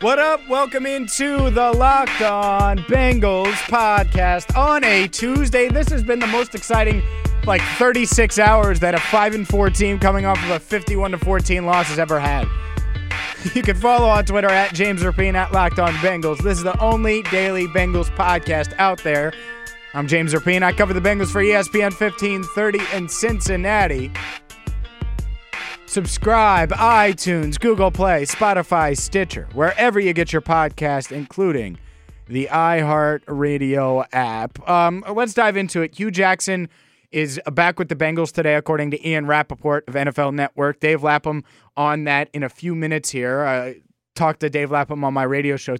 What up? Welcome into the Locked On Bengals podcast on a Tuesday. This has been the most exciting, 36 hours that a 5-4 team coming off of a 51-14 loss has ever had. You can follow on Twitter at James Rapien, at Locked On Bengals. This is the only daily Bengals podcast out there. I'm James Rapien. I cover the Bengals for ESPN 1530 in Cincinnati. Subscribe, iTunes, Google Play, Spotify, Stitcher, wherever you get your podcast, including the iHeartRadio app. Let's dive into it. Hue Jackson is back with the Bengals today, according to Ian Rapoport of NFL Network. Dave Lapham on that in a few minutes here. I talked to Dave Lapham on my radio show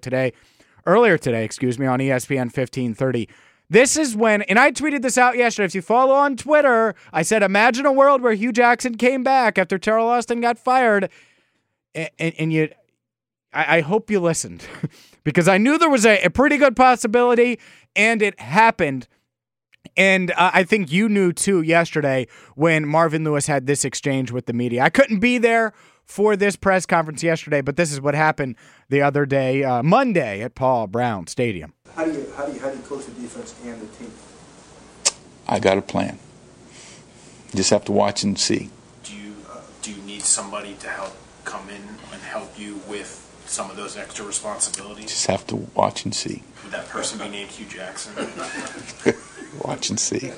earlier today, on ESPN 1530. This is when, and I tweeted this out yesterday, if you follow on Twitter, I said, imagine a world where Hue Jackson came back after Teryl Austin got fired, and I hope you listened, because I knew there was a pretty good possibility, and it happened. And I think you knew, too, yesterday when Marvin Lewis had this exchange with the media. I couldn't be there for this press conference yesterday, but this is what happened the other day, Monday, at Paul Brown Stadium. How do you coach the defense and the team? I got a plan. Just have to watch and see. Do you need somebody to help come in and help you with some of those extra responsibilities? Just have to watch and see. Would that person be named Hue Jackson? Watch and see.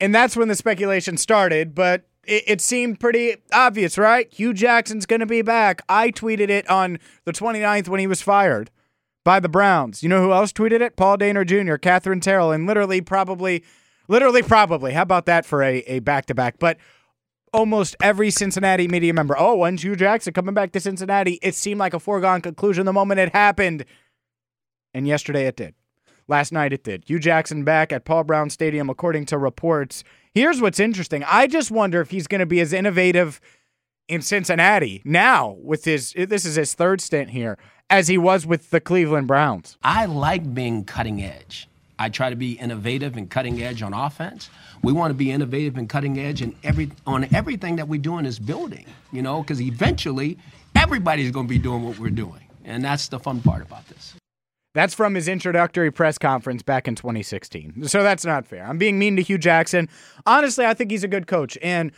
And that's when the speculation started, but it seemed pretty obvious, right? Hue Jackson's going to be back. I tweeted it on the 29th when he was fired by the Browns. You know who else tweeted it? Paul Daner Jr., Katherine Terrell, and literally, probably. How about that for a back-to-back? But almost every Cincinnati media member, when's Hue Jackson coming back to Cincinnati? It seemed like a foregone conclusion the moment it happened. And yesterday it did. Last night it did. Hue Jackson back at Paul Brown Stadium, according to reports. Here's what's interesting. I just wonder if he's going to be as innovative in Cincinnati now with this is his third stint here, as he was with the Cleveland Browns. I like being cutting edge. I try to be innovative and cutting edge on offense. We want to be innovative and cutting edge on everything that we do in this building, because eventually everybody's going to be doing what we're doing. And that's the fun part about this. That's from his introductory press conference back in 2016. So that's not fair. I'm being mean to Hue Jackson. Honestly, I think he's a good coach. And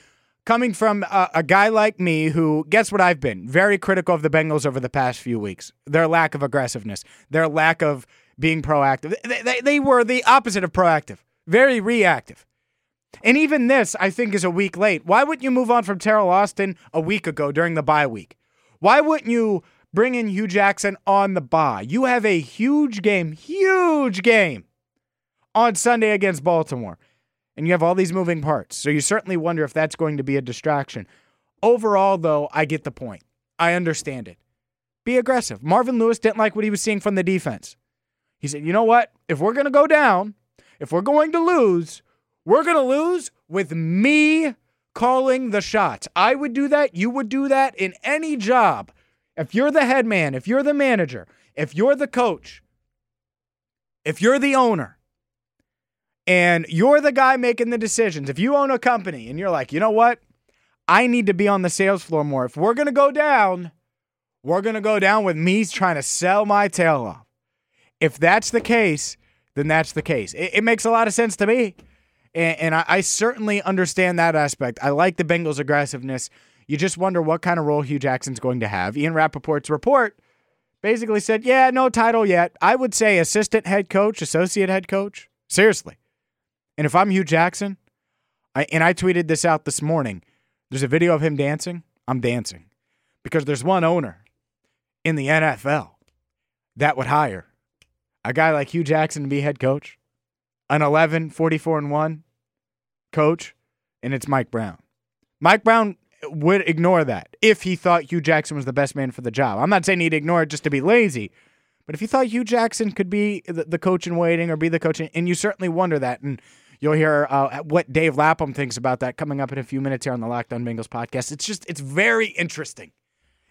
coming from a guy like me who, guess what I've been? Very critical of the Bengals over the past few weeks. Their lack of aggressiveness. Their lack of being proactive. They were the opposite of proactive. Very reactive. And even this, I think, is a week late. Why wouldn't you move on from Teryl Austin a week ago during the bye week? Why wouldn't you bring in Hue Jackson on the bye? You have a huge game on Sunday against Baltimore. And you have all these moving parts. So you certainly wonder if that's going to be a distraction. Overall, though, I get the point. I understand it. Be aggressive. Marvin Lewis didn't like what he was seeing from the defense. He said, you know what? If we're going to go down, if we're going to lose, we're going to lose with me calling the shots. I would do that. You would do that in any job. If you're the head man, if you're the manager, if you're the coach, if you're the owner, and you're the guy making the decisions, if you own a company and you're like, you know what? I need to be on the sales floor more. If we're going to go down, we're going to go down with me trying to sell my tail off. If that's the case, then that's the case. It makes a lot of sense to me, and I certainly understand that aspect. I like the Bengals' aggressiveness. You just wonder what kind of role Hue Jackson's going to have. Ian Rapoport's report basically said, yeah, no title yet. I would say assistant head coach, associate head coach. Seriously. And if I'm Hue Jackson, I tweeted this out this morning, there's a video of him dancing. I'm dancing. Because there's one owner in the NFL that would hire a guy like Hue Jackson to be head coach, an 11-44-1 coach, and it's Mike Brown. Mike Brown would ignore that if he thought Hue Jackson was the best man for the job. I'm not saying he'd ignore it just to be lazy, But if you thought Hue Jackson could be the coach in waiting or be the coach, and you certainly wonder that, and you'll hear what Dave Lapham thinks about that coming up in a few minutes here on the Locked On Bengals podcast. It's very interesting,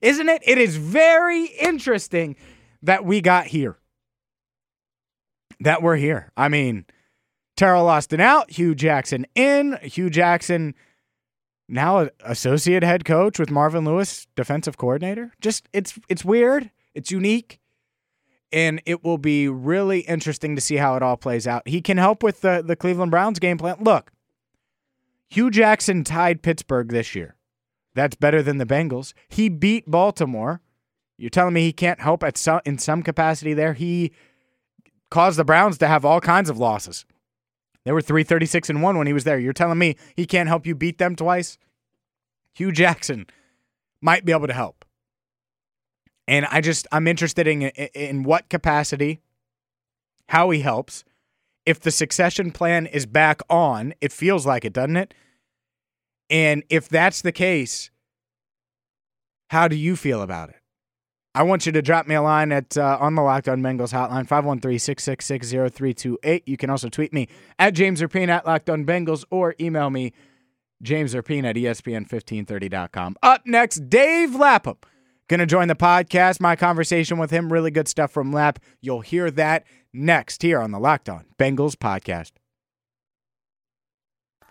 isn't it? It is very interesting that we got here, that we're here. I mean, Teryl Austin out, Hue Jackson in, Hue Jackson now associate head coach with Marvin Lewis, defensive coordinator. Just it's weird. It's unique. And it will be really interesting to see how it all plays out. He can help with the Cleveland Browns game plan. Look, Hue Jackson tied Pittsburgh this year. That's better than the Bengals. He beat Baltimore. You're telling me he can't help at in some capacity there? He caused the Browns to have all kinds of losses. They were 3-36-1 when he was there. You're telling me he can't help you beat them twice? Hue Jackson might be able to help. And I'm interested in what capacity, how he helps. If the succession plan is back on, it feels like it, doesn't it? And if that's the case, how do you feel about it? I want you to drop me a line at on the Locked On Bengals hotline, 513-666-0328. You can also tweet me at James Rapien at Locked On Bengals, or email me James Rapien at ESPN1530.com. Up next, Dave Lapham. Going to join the podcast. My conversation with him, really good stuff from Lap. You'll hear that next here on the Locked On Bengals podcast.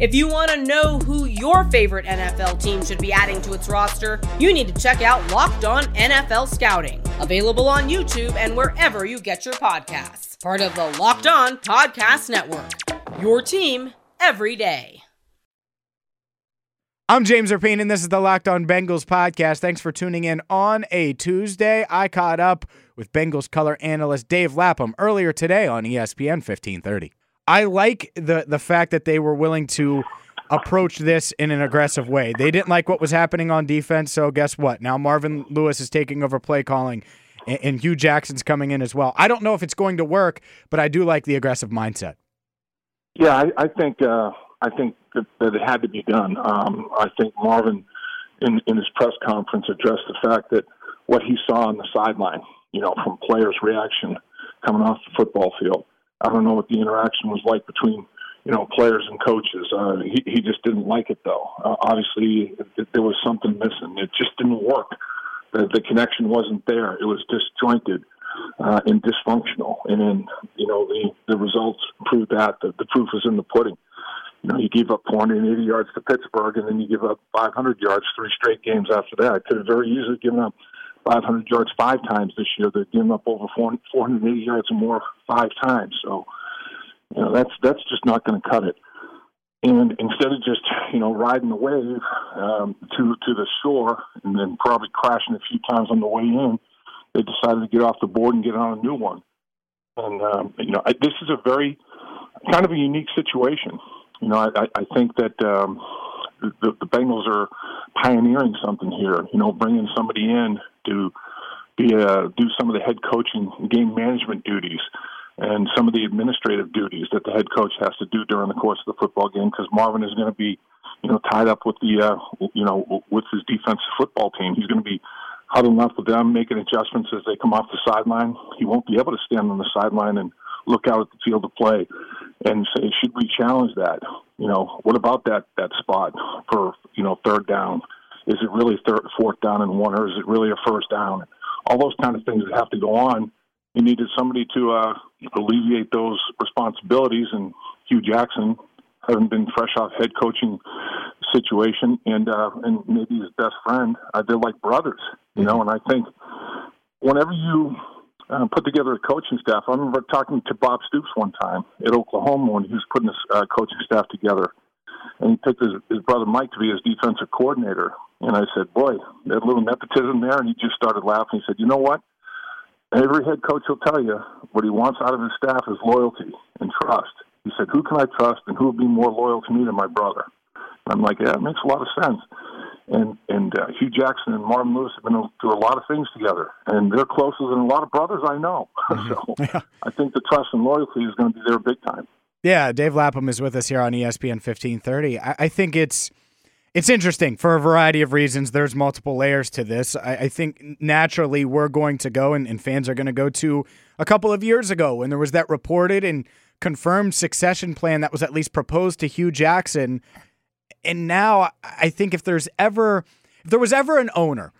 If you want to know who your favorite NFL team should be adding to its roster, you need to check out Locked On NFL Scouting, available on YouTube and wherever you get your podcasts. Part of the Locked On Podcast Network, your team every day. I'm James Rapien, and this is the Locked On Bengals podcast. Thanks for tuning in on a Tuesday. I caught up with Bengals color analyst Dave Lapham earlier today on ESPN 1530. I like the fact that they were willing to approach this in an aggressive way. They didn't like what was happening on defense, so guess what? Now Marvin Lewis is taking over play calling, and Hue Jackson's coming in as well. I don't know if it's going to work, but I do like the aggressive mindset. Yeah, I think that it had to be done. I think Marvin, in his press conference, addressed the fact that what he saw on the sideline, from players' reaction coming off the football field. I don't know what the interaction was like between, players and coaches. He just didn't like it, though. Obviously, there was something missing. It just didn't work. The connection wasn't there. It was disjointed and dysfunctional. And then, the results proved that. The proof was in the pudding. You gave up 480 yards to Pittsburgh, and then you give up 500 yards 3 straight games after that. I could have very easily given up 500 yards 5 times this year. They've given up over 480 yards or more 5 times. So, that's just not going to cut it. And instead of just, riding the wave to the shore and then probably crashing a few times on the way in, they decided to get off the board and get on a new one. And, this is a very kind of a unique situation. I think that the Bengals are pioneering something here. Bringing somebody in to do some of the head coaching, game management duties, and some of the administrative duties that the head coach has to do during the course of the football game. Because Marvin is going to be, tied up with with his defensive football team. He's going to be huddling up with them, making adjustments as they come off the sideline. He won't be able to stand on the sideline and look out at the field of play and say, should we challenge that? What about that spot for, third down? Is it really fourth down and one, or is it really a first down? All those kind of things that have to go on. You needed somebody to alleviate those responsibilities, and Hue Jackson, having been fresh off head coaching situation and maybe his best friend, they're like brothers, and I think whenever you put together a coaching staff. I remember talking to Bob Stoops one time at Oklahoma when he was putting his coaching staff together. And he picked his brother Mike to be his defensive coordinator. And I said, boy, that little nepotism there. And he just started laughing. He said, you know what? Every head coach will tell you what he wants out of his staff is loyalty and trust. He said, who can I trust and who will be more loyal to me than my brother? I'm like, yeah, it makes a lot of sense. And Hue Jackson and Marvin Lewis have been able to do a lot of things together, and they're closer than a lot of brothers I know. So yeah. I think the trust and loyalty is going to be there big time. Yeah, Dave Lapham is with us here on ESPN 1530. I think it's interesting for a variety of reasons. There's multiple layers to this. I think naturally we're going to go, and fans are going to go to a couple of years ago when there was that reported and confirmed succession plan that was at least proposed to Hue Jackson. And now I think if there was ever an owner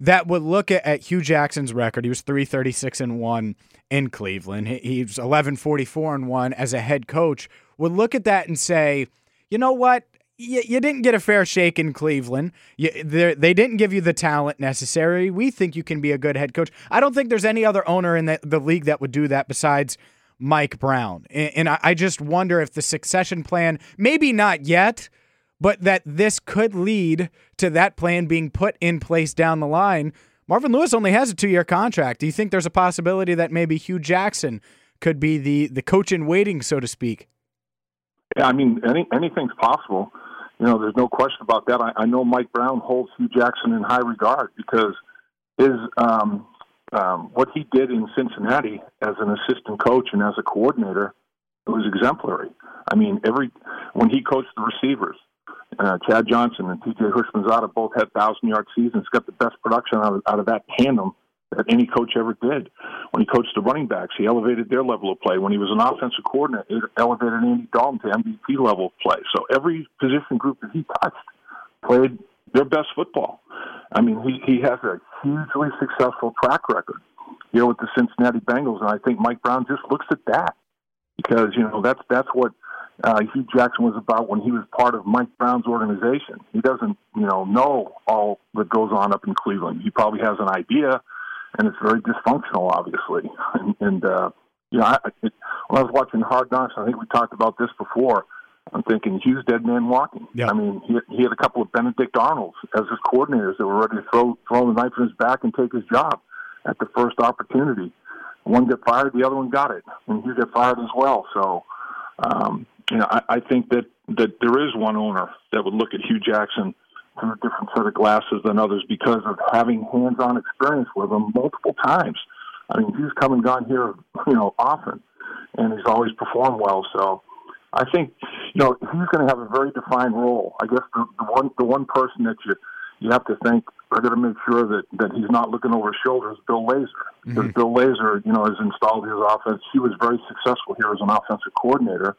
that would look at Hue Jackson's record, he was 336-1 in Cleveland. He was 1144-1 as a head coach. Would look at that and say, you know what? You didn't get a fair shake in Cleveland. They didn't give you the talent necessary. We think you can be a good head coach. I don't think there's any other owner in the league that would do that besides Mike Brown. And I just wonder if the succession plan, maybe not yet, but that this could lead to that plan being put in place down the line. Marvin Lewis only has a 2-year contract. Do you think there's a possibility that maybe Hue Jackson could be the coach in waiting, so to speak? Yeah, I mean, anything's possible. You know, there's no question about that. I know Mike Brown holds Hue Jackson in high regard because his what he did in Cincinnati as an assistant coach and as a coordinator, it was exemplary. I mean, when he coached the receivers, Chad Johnson and T.J. Houshmandzadeh both had 1,000-yard seasons, got the best production out of that tandem that any coach ever did. When he coached the running backs, he elevated their level of play. When he was an offensive coordinator, he elevated Andy Dalton to MVP level of play. So every position group that he touched played their best football. I mean, he has a hugely successful track record here with the Cincinnati Bengals, and I think Mike Brown just looks at that because, you know, that's what Hue Jackson was about when he was part of Mike Brown's organization. He doesn't, you know all that goes on up in Cleveland. He probably has an idea, and it's very dysfunctional, obviously. And you know, when I was watching Hard Knocks, I think we talked about this before. I'm thinking Hue's dead man walking. Yeah. I mean, he had a couple of Benedict Arnolds as his coordinators that were ready to throw the knife in his back and take his job at the first opportunity. One got fired, the other one got it, and Hue got fired as well. So. You know, I think that there is one owner that would look at Hue Jackson through a different set of glasses than others because of having hands-on experience with him multiple times. I mean, he's come and gone here, you know, often, and he's always performed well. So I think, you know, he's going to have a very defined role. I guess the one person that you have to think, I got to make sure that he's not looking over his shoulder, is Bill Lazor. Because Bill Lazor, you know, has installed his offense. He was very successful here as an offensive coordinator.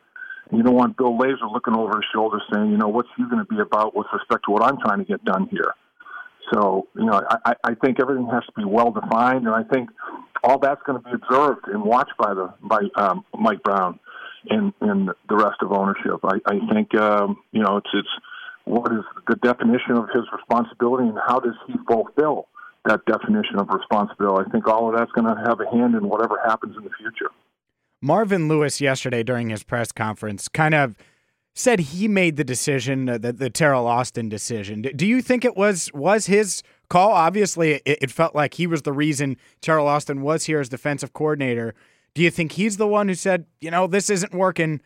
You don't want Bill Lazor looking over his shoulder saying, you know, what's he going to be about with respect to what I'm trying to get done here? So, you know, I think everything has to be well-defined, and I think all that's going to be observed and watched by Mike Brown and the rest of ownership. I think, you know, it's what is the definition of his responsibility and how does he fulfill that definition of responsibility? I think all of that's going to have a hand in whatever happens in the future. Marvin Lewis yesterday during his press conference kind of said he made the decision, the Teryl Austin decision. Do you think it was his call? Obviously, it felt like he was the reason Teryl Austin was here as defensive coordinator. Do you think he's the one who said, you know, this isn't working,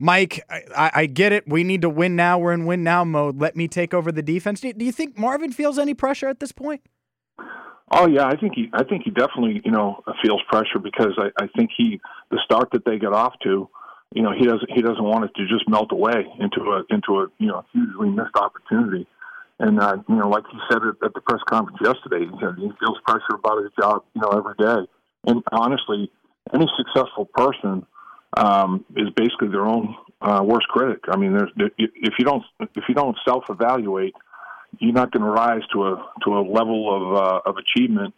Mike, I get it. We need to win now. We're in win now mode. Let me take over the defense. Do you think Marvin feels any pressure at this point? Oh yeah, I think he definitely, you know, feels pressure because I think the start that they got off to, you know, he doesn't want it to just melt away into a you know, hugely missed opportunity. And you know, like he said at the press conference yesterday, he said he feels pressure about his job, you know, every day. And honestly, any successful person is basically their own worst critic. I mean, if you don't self-evaluate, you're not going to rise to a level of achievement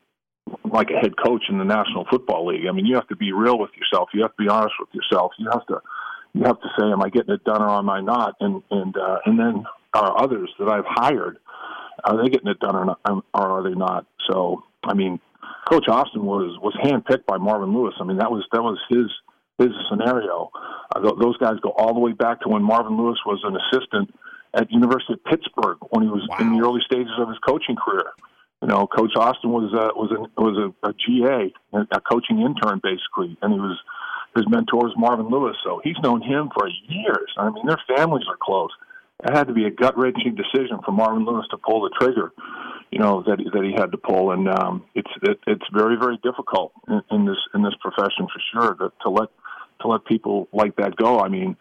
like a head coach in the National Football League. I mean, you have to be real with yourself. You have to be honest with yourself. You have to say, am I getting it done or am I not? And then are others that I've hired, are they getting it done or not, or are they not? So, I mean, Coach Austin was handpicked by Marvin Lewis. I mean, that was his scenario. Those guys go all the way back to when Marvin Lewis was an assistant at University of Pittsburgh when he was in the early stages of his coaching career. You know, Coach Austin was a GA, a coaching intern basically, and his mentor was Marvin Lewis. So he's known him for years. I mean, their families are close. It had to be a gut-wrenching decision for Marvin Lewis to pull the trigger, you know, that he had to pull. And it's very, very difficult in this profession for sure to let people like that go. I mean,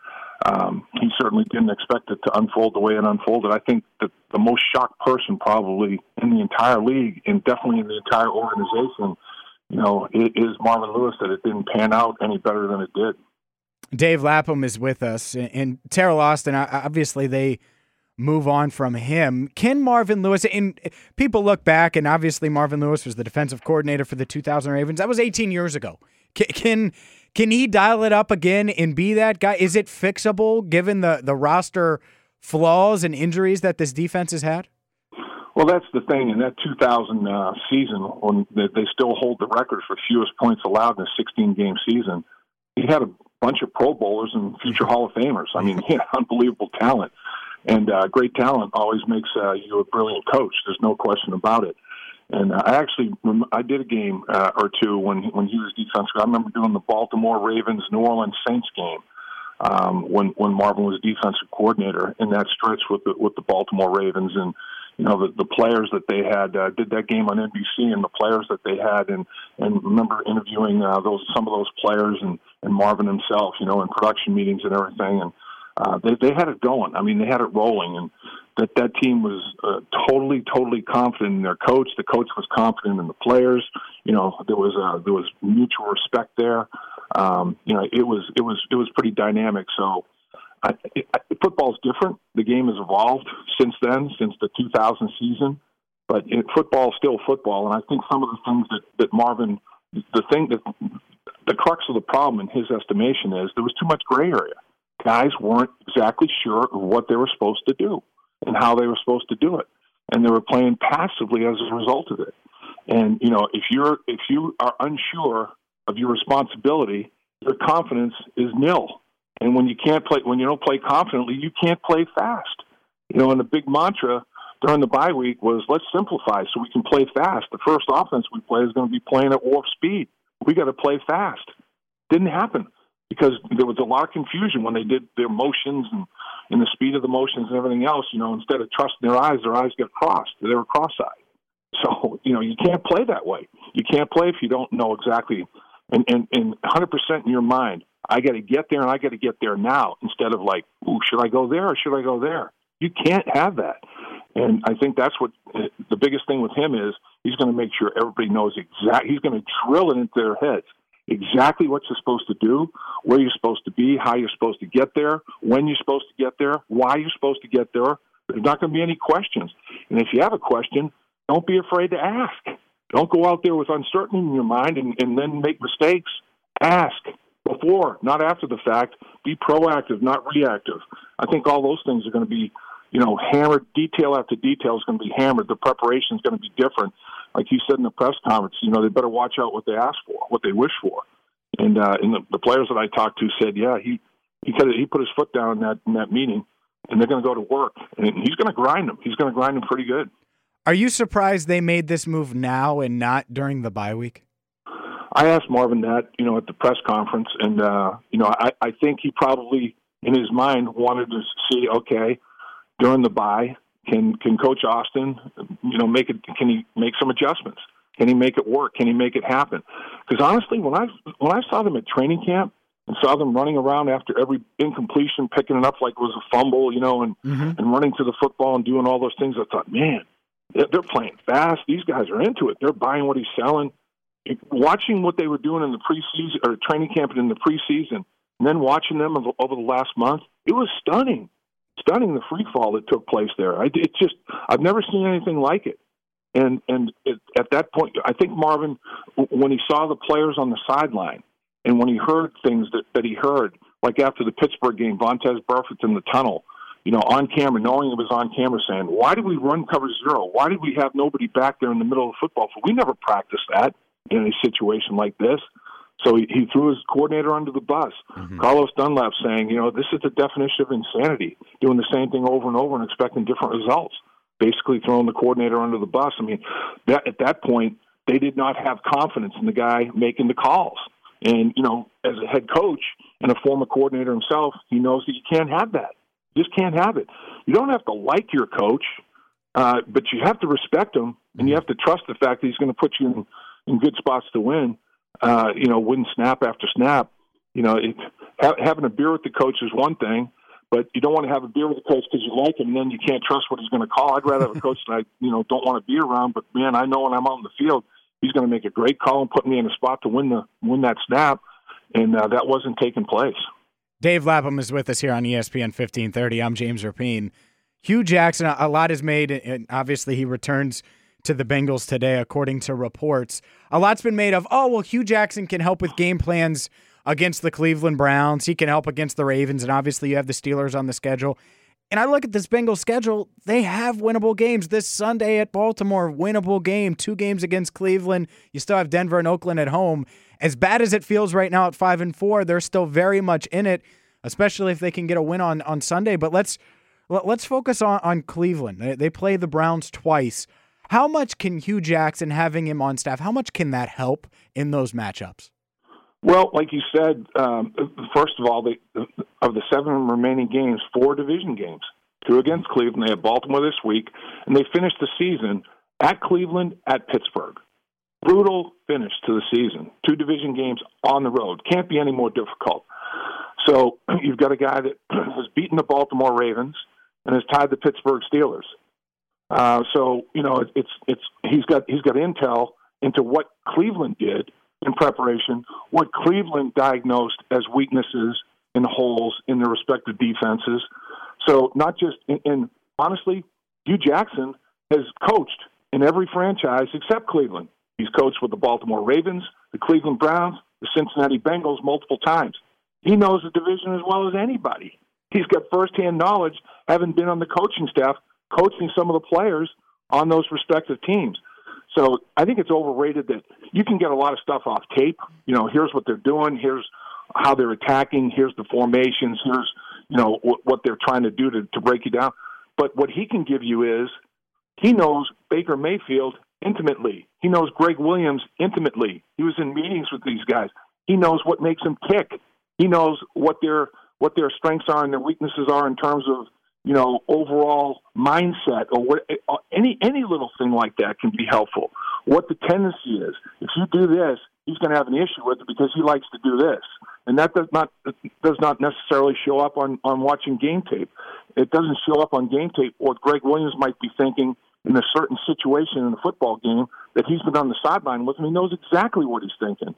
he certainly didn't expect it to unfold the way it unfolded. I think that the most shocked person probably in the entire league and definitely in the entire organization, you know, is Marvin Lewis, that it didn't pan out any better than it did. Dave Lapham is with us, and Teryl Austin, obviously they move on from him. Can Marvin Lewis, and people look back, and obviously Marvin Lewis was the defensive coordinator for the 2000 Ravens. That was 18 years ago. Can he dial it up again and be that guy? Is it fixable given the roster flaws and injuries that this defense has had? Well, that's the thing. In that 2000 season, when they still hold the record for fewest points allowed in a 16-game season, he had a bunch of Pro Bowlers and future Hall of Famers. I mean, he had unbelievable talent. And great talent always makes you a brilliant coach. There's no question about it. And I did a game or two when he was defensive. I remember doing the Baltimore Ravens, New Orleans Saints game when Marvin was defensive coordinator in that stretch with the Baltimore Ravens. And you know, the players that they had did that game on NBC, and the players that they had, and remember interviewing some of those players and Marvin himself, you know, in production meetings and everything. And they had it going. I mean, they had it rolling, and that team was totally confident in their coach. The coach was confident in the players. You know, there was mutual respect there. You know, it was pretty dynamic. So football is different. The game has evolved since then, since the 2000 season. But football is still football, and I think some of the things that Marvin, the crux of the problem in his estimation is there was too much gray area. Guys weren't exactly sure of what they were supposed to do and how they were supposed to do it, and they were playing passively as a result of it. And you know, if you are unsure of your responsibility, your confidence is nil. And when you don't play confidently, you can't play fast. You know, and the big mantra during the bye week was, let's simplify so we can play fast. The first offense we play is going to be playing at warp speed. We got to play fast. Didn't happen because there was a lot of confusion when they did their motions and the speed of the motions and everything else. You know, instead of trusting their eyes got crossed. They were cross-eyed. So, you know, you can't play that way. You can't play if you don't know exactly and 100% in your mind. I got to get there, and I got to get there now, instead of like, ooh, should I go there or should I go there? You can't have that. And I think that's what the biggest thing with him is, he's going to make sure everybody knows exactly. He's going to drill it into their heads, exactly what you're supposed to do, where you're supposed to be, how you're supposed to get there, when you're supposed to get there, why you're supposed to get there. There's not going to be any questions. And if you have a question, don't be afraid to ask. Don't go out there with uncertainty in your mind and then make mistakes. Ask. Before, not after the fact. Be proactive, not reactive. I think all those things are going to be, you know, hammered. Detail after detail is going to be hammered. The preparation is going to be different. Like you said in the press conference, you know, they better watch out what they ask for, what they wish for. And the players that I talked to said, yeah, he put his foot down in that meeting, and they're going to go to work. And he's going to grind them. He's going to grind them pretty good. Are you surprised they made this move now and not during the bye week? I asked Marvin that, you know, at the press conference, and, you know, I think he probably, in his mind, wanted to see, okay, during the bye, can Coach Austin, you know, can he make some adjustments? Can he make it work? Can he make it happen? Because honestly, when I saw them at training camp and saw them running around after every incompletion, picking it up like it was a fumble, you know, and running to the football and doing all those things, I thought, man, they're playing fast. These guys are into it. They're buying what he's selling. Watching what they were doing in the preseason or training camp and in the preseason, and then watching them over the last month, it was stunning the free fall that took place there. I've never seen anything like it. And at that point, I think Marvin, when he saw the players on the sideline and when he heard things that he heard, like after the Pittsburgh game, Vontaze Burfict in the tunnel, you know, on camera, knowing it was on camera, saying, "Why did we run cover zero? Why did we have nobody back there in the middle of football? For we never practiced that." In a situation like this. So he threw his coordinator under the bus. Mm-hmm. Carlos Dunlap saying, you know, this is the definition of insanity, doing the same thing over and over and expecting different results, basically throwing the coordinator under the bus. I mean, at that point, they did not have confidence in the guy making the calls. And, you know, as a head coach and a former coordinator himself, he knows that you can't have that. just can't have it. You don't have to like your coach, but you have to respect him, and you have to trust the fact that he's going to put you in good spots to win, win snap after snap. Having a beer with the coach is one thing, but you don't want to have a beer with the coach because you like him, and then you can't trust what he's going to call. I'd rather have a coach that I don't want to be around, but, man, I know when I'm out in the field, he's going to make a great call and put me in a spot to win that snap, and that wasn't taking place. Dave Lapham is with us here on ESPN 1530. I'm James Rapien. Hue Jackson, a lot is made, and obviously he returns to the Bengals today, according to reports. A lot's been made of, Hue Jackson can help with game plans against the Cleveland Browns. He can help against the Ravens, and obviously you have the Steelers on the schedule. And I look at this Bengals schedule, they have winnable games. This Sunday at Baltimore, winnable game, 2 games against Cleveland. You still have Denver and Oakland at home. As bad as it feels right now at 5-4, they're still very much in it, especially if they can get a win on Sunday. But let's focus on Cleveland. They play the Browns twice. How much can Hue Jackson, having him on staff, how much can that help in those matchups? Well, like you said, first of all, of the 7 remaining games, 4 division games, 2 against Cleveland. They have Baltimore this week, and they finished the season at Cleveland, at Pittsburgh. Brutal finish to the season. 2 division games on the road. Can't be any more difficult. So you've got a guy that has beaten the Baltimore Ravens and has tied the Pittsburgh Steelers. He's got intel into what Cleveland did in preparation, what Cleveland diagnosed as weaknesses and holes in their respective defenses. So not just in honestly, Hue Jackson has coached in every franchise except Cleveland. He's coached with the Baltimore Ravens, the Cleveland Browns, the Cincinnati Bengals multiple times. He knows the division as well as anybody. He's got firsthand knowledge, having been on the coaching staff, coaching some of the players on those respective teams. So I think it's overrated that you can get a lot of stuff off tape. Here's what they're doing. Here's how they're attacking. Here's the formations. Here's, what they're trying to do to break you down. But what he can give you is he knows Baker Mayfield intimately. He knows Gregg Williams intimately. He was in meetings with these guys. He knows what makes them tick. He knows what their strengths are and their weaknesses are in terms of, overall mindset or what, any little thing like that can be helpful. What the tendency is. If you do this, he's going to have an issue with it because he likes to do this. And that does not necessarily show up on watching game tape. It doesn't show up on game tape what Gregg Williams might be thinking in a certain situation in a football game that he's been on the sideline with, and he knows exactly what he's thinking.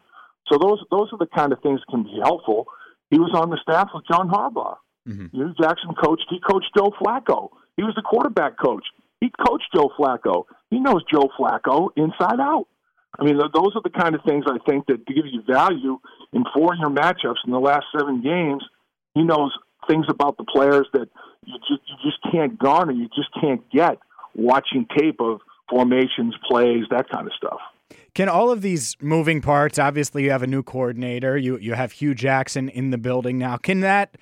So those are the kind of things that can be helpful. He was on the staff with John Harbaugh. Mm-hmm. Hue Jackson coached. He coached Joe Flacco. He was the quarterback coach. He coached Joe Flacco. He knows Joe Flacco inside out. I mean, those are the kind of things I think that give you value in 4 of your matchups in the last 7 games. He knows things about the players that you just can't garner, you just can't get watching tape of formations, plays, that kind of stuff. Can all of these moving parts, obviously you have a new coordinator, you have Hue Jackson in the building now. Can that,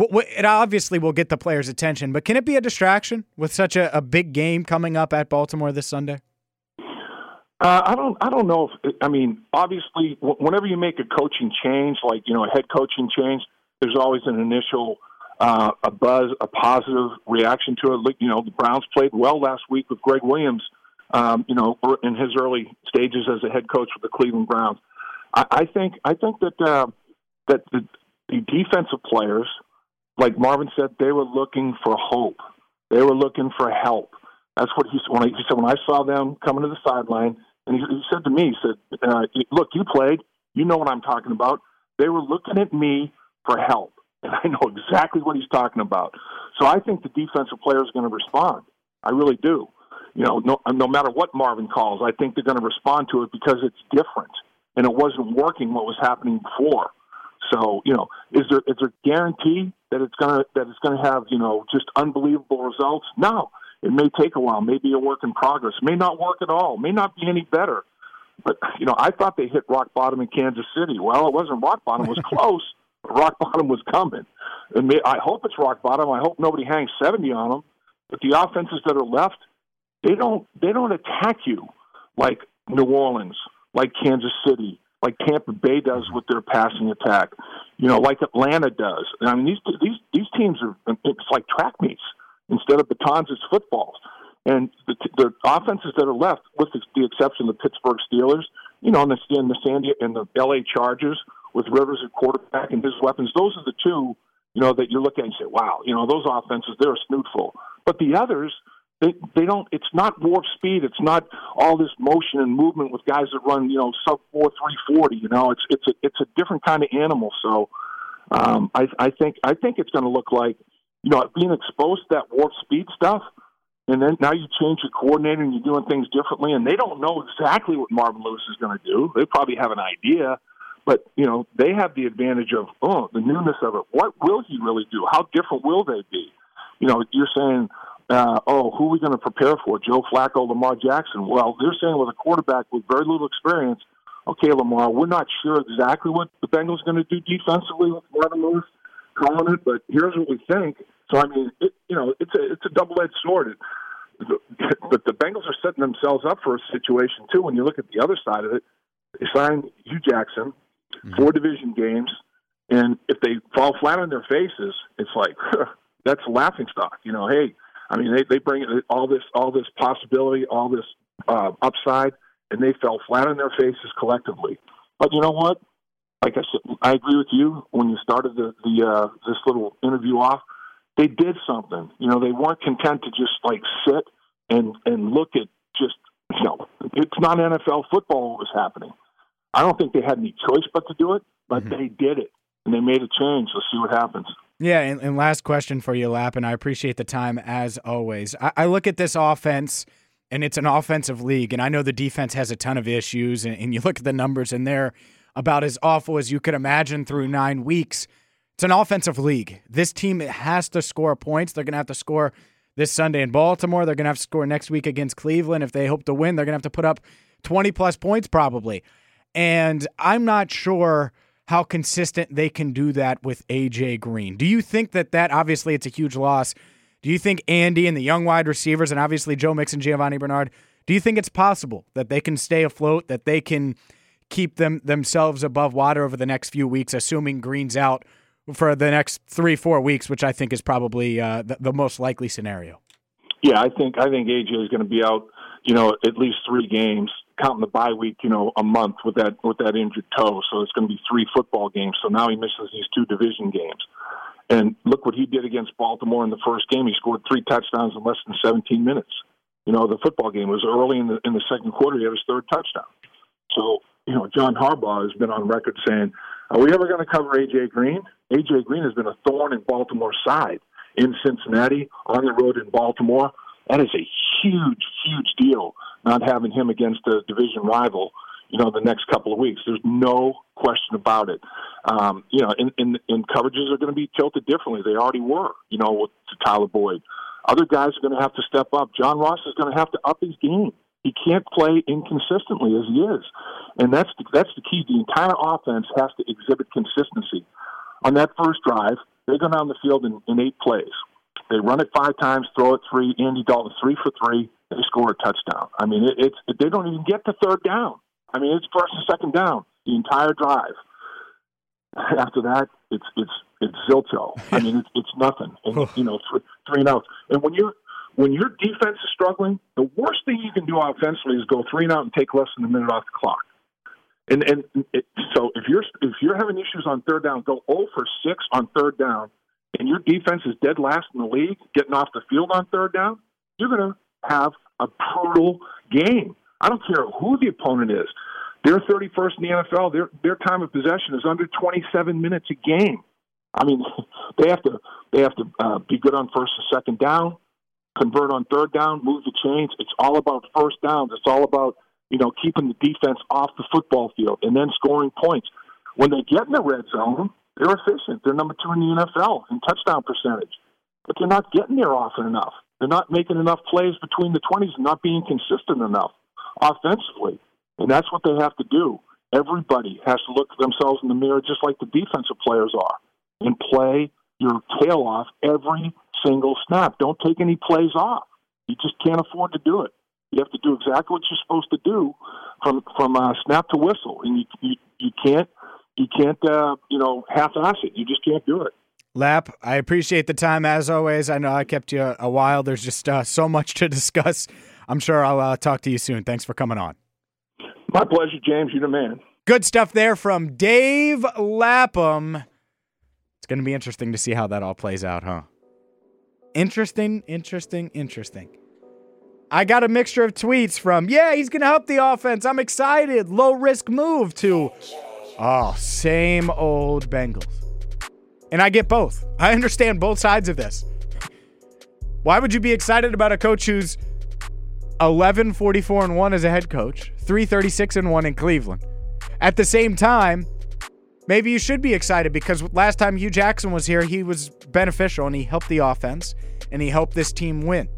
it obviously will get the players' attention, but can it be a distraction with such a big game coming up at Baltimore this Sunday? I don't know. Obviously, whenever you make a coaching change, like, a head coaching change, there's always an initial a buzz, a positive reaction to it. The Browns played well last week with Gregg Williams, in his early stages as a head coach with the Cleveland Browns. I think that the defensive players, like Marvin said, they were looking for hope. They were looking for help. That's what he said. When I saw them coming to the sideline, and he said to me, look, you played. You know what I'm talking about. They were looking at me for help. And I know exactly what he's talking about. So I think the defensive player is going to respond. I really do. No matter what Marvin calls, I think they're going to respond to it because it's different. And it wasn't working what was happening before. So, is there a guarantee that it's going to have, just unbelievable results? No. It may take a while. May be a work in progress. May not work at all. May not be any better. But, I thought they hit rock bottom in Kansas City. Well, it wasn't rock bottom. It was close. Rock bottom was coming. And I hope it's rock bottom. I hope nobody hangs 70 on them. But the offenses that are left, they don't attack you like New Orleans, like Kansas City, like Tampa Bay does with their passing attack, you know, like Atlanta does. And I mean, these teams are, it's like track meets. Instead of batons, it's footballs. And the offenses that are left, with the exception of the Pittsburgh Steelers, you know, and the L.A. Chargers with Rivers at quarterback and his weapons, those are the two, you know, that you look at and say, wow, you know, those offenses, they're a snootful. But the others, they don't, it's not warp speed. It's not all this motion and movement with guys that run, you know, sub 4.340, you know, it's a different kind of animal. So I think it's going to look like, you know, being exposed to that warp speed stuff, and then now you change your coordinator and you're doing things differently, and they don't know exactly what Marvin Lewis is going to do. They probably have an idea, but, you know, they have the advantage of, the newness of it. What will he really do? How different will they be? You know, you're saying, who are we going to prepare for? Joe Flacco, Lamar Jackson. Well, they're saying with a quarterback with very little experience, okay, Lamar, we're not sure exactly what the Bengals are going to do defensively with Marvin Lewis calling it, but here's what we think. So, I mean, it's a double-edged sword. But the Bengals are setting themselves up for a situation, too, when you look at the other side of it. They signed Hue Jackson, 4 division games, and if they fall flat on their faces, it's like, that's laughingstock. You know, hey, I mean, they bring all this possibility, all this upside, and they fell flat on their faces collectively. But you know what? Like I said, I agree with you when you started the this little interview off. They did something. You know, they weren't content to just, like, sit and look at just, you know, it's not NFL football what was happening. I don't think they had any choice but to do it, but they did it, and they made a change. Let's see what happens. Yeah, and last question for you, Lap, and I appreciate the time as always. I look at this offense, and it's an offensive league, and I know the defense has a ton of issues, and you look at the numbers, and they're about as awful as you could imagine through 9 weeks. It's an offensive league. This team has to score points. They're going to have to score this Sunday in Baltimore. They're going to have to score next week against Cleveland. If they hope to win, they're going to have to put up 20-plus points probably. And I'm not sure how consistent they can do that with A.J. Green. Do you think that obviously it's a huge loss? Do you think Andy and the young wide receivers and obviously Joe Mixon, Giovanni Bernard, do you think it's possible that they can stay afloat, that they can keep themselves above water over the next few weeks, assuming Green's out for the next 3-4 weeks, which I think is probably the most likely scenario? Yeah, I think AJ is going to be out, you know, at least 3 games, counting the bye week, you know, a month with that injured toe. So it's going to be 3 football games. So now he misses these 2 division games. And look what he did against Baltimore in the first game. He scored 3 touchdowns in less than 17 minutes. You know, the football game was early in the second quarter. He had his 3rd touchdown. So, you know, John Harbaugh has been on record saying, are we ever going to cover A.J. Green? A.J. Green has been a thorn in Baltimore's side, in Cincinnati, on the road in Baltimore. That is a huge, huge deal, not having him against a division rival, you know, the next couple of weeks. There's no question about it. You know, and coverages are going to be tilted differently. They already were, you know, with Tyler Boyd. Other guys are going to have to step up. John Ross is going to have to up his game. He can't play inconsistently as he is, and that's the key. The entire offense has to exhibit consistency. On that first drive, they go down the field in 8 plays. They run it 5 times, throw it 3. Andy Dalton 3 for 3. They score a touchdown. I mean, they don't even get to 3rd down. I mean, it's 1st and 2nd down the entire drive. After that, it's zilcho. I mean, it's nothing. And, you know, 3 and out. And when your defense is struggling, the worst thing you can do offensively is go 3 and out and take less than a minute off the clock. So if you're having issues on 3rd down, go 0 for 6 on 3rd down, and your defense is dead last in the league, getting off the field on 3rd down, you're going to have a brutal game. I don't care who the opponent is. They're 31st in the NFL. Their time of possession is under 27 minutes a game. I mean, they have to be good on 1st and 2nd down. Convert on 3rd down, move the chains. It's all about 1st downs. It's all about, you know, keeping the defense off the football field and then scoring points. When they get in the red zone, they're efficient. They're number 2 in the NFL in touchdown percentage. But they're not getting there often enough. They're not making enough plays between the 20s and not being consistent enough offensively. And that's what they have to do. Everybody has to look at themselves in the mirror just like the defensive players are and play your tail off every single snap. Don't take any plays off. You just can't afford to do it. You have to do exactly what you're supposed to do, from snap to whistle, and you can't half-ass it. You just can't do it. Lap, I appreciate the time as always. I know I kept you a while. There's just so much to discuss. I'm sure I'll talk to you soon. Thanks for coming on. My pleasure, James. You're the man. Good stuff there from Dave Lapham. It's going to be interesting to see how that all plays out, huh? Interesting. I got a mixture of tweets from, yeah, he's going to help the offense, I'm excited, low-risk move, to, oh, same old Bengals. And I get both. I understand both sides of this. Why would you be excited about a coach who's 11-44-1 as a head coach, 3-36-1 in Cleveland? At the same time, maybe you should be excited because last time Hue Jackson was here, he was beneficial and he helped the offense and he helped this team win.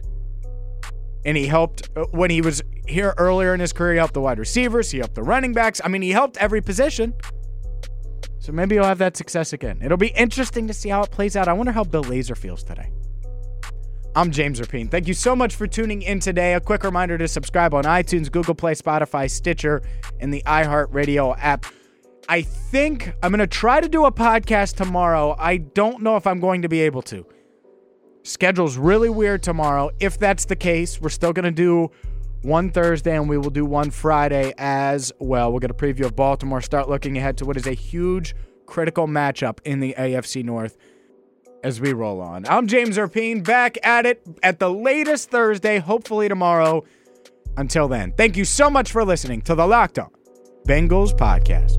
And he helped, when he was here earlier in his career, he helped the wide receivers, he helped the running backs. I mean, he helped every position. So maybe he'll have that success again. It'll be interesting to see how it plays out. I wonder how Bill Lazor feels today. I'm James Rapien. Thank you so much for tuning in today. A quick reminder to subscribe on iTunes, Google Play, Spotify, Stitcher, and the iHeartRadio app. I think I'm going to try to do a podcast tomorrow. I don't know if I'm going to be able to. Schedule's really weird tomorrow. If that's the case, we're still going to do one Thursday and we will do one Friday as well. We'll get a preview of Baltimore, start looking ahead to what is a huge, critical matchup in the AFC North as we roll on. I'm James Rapien, back at it at the latest Thursday, hopefully tomorrow. Until then, thank you so much for listening to the Locked On Bengals podcast.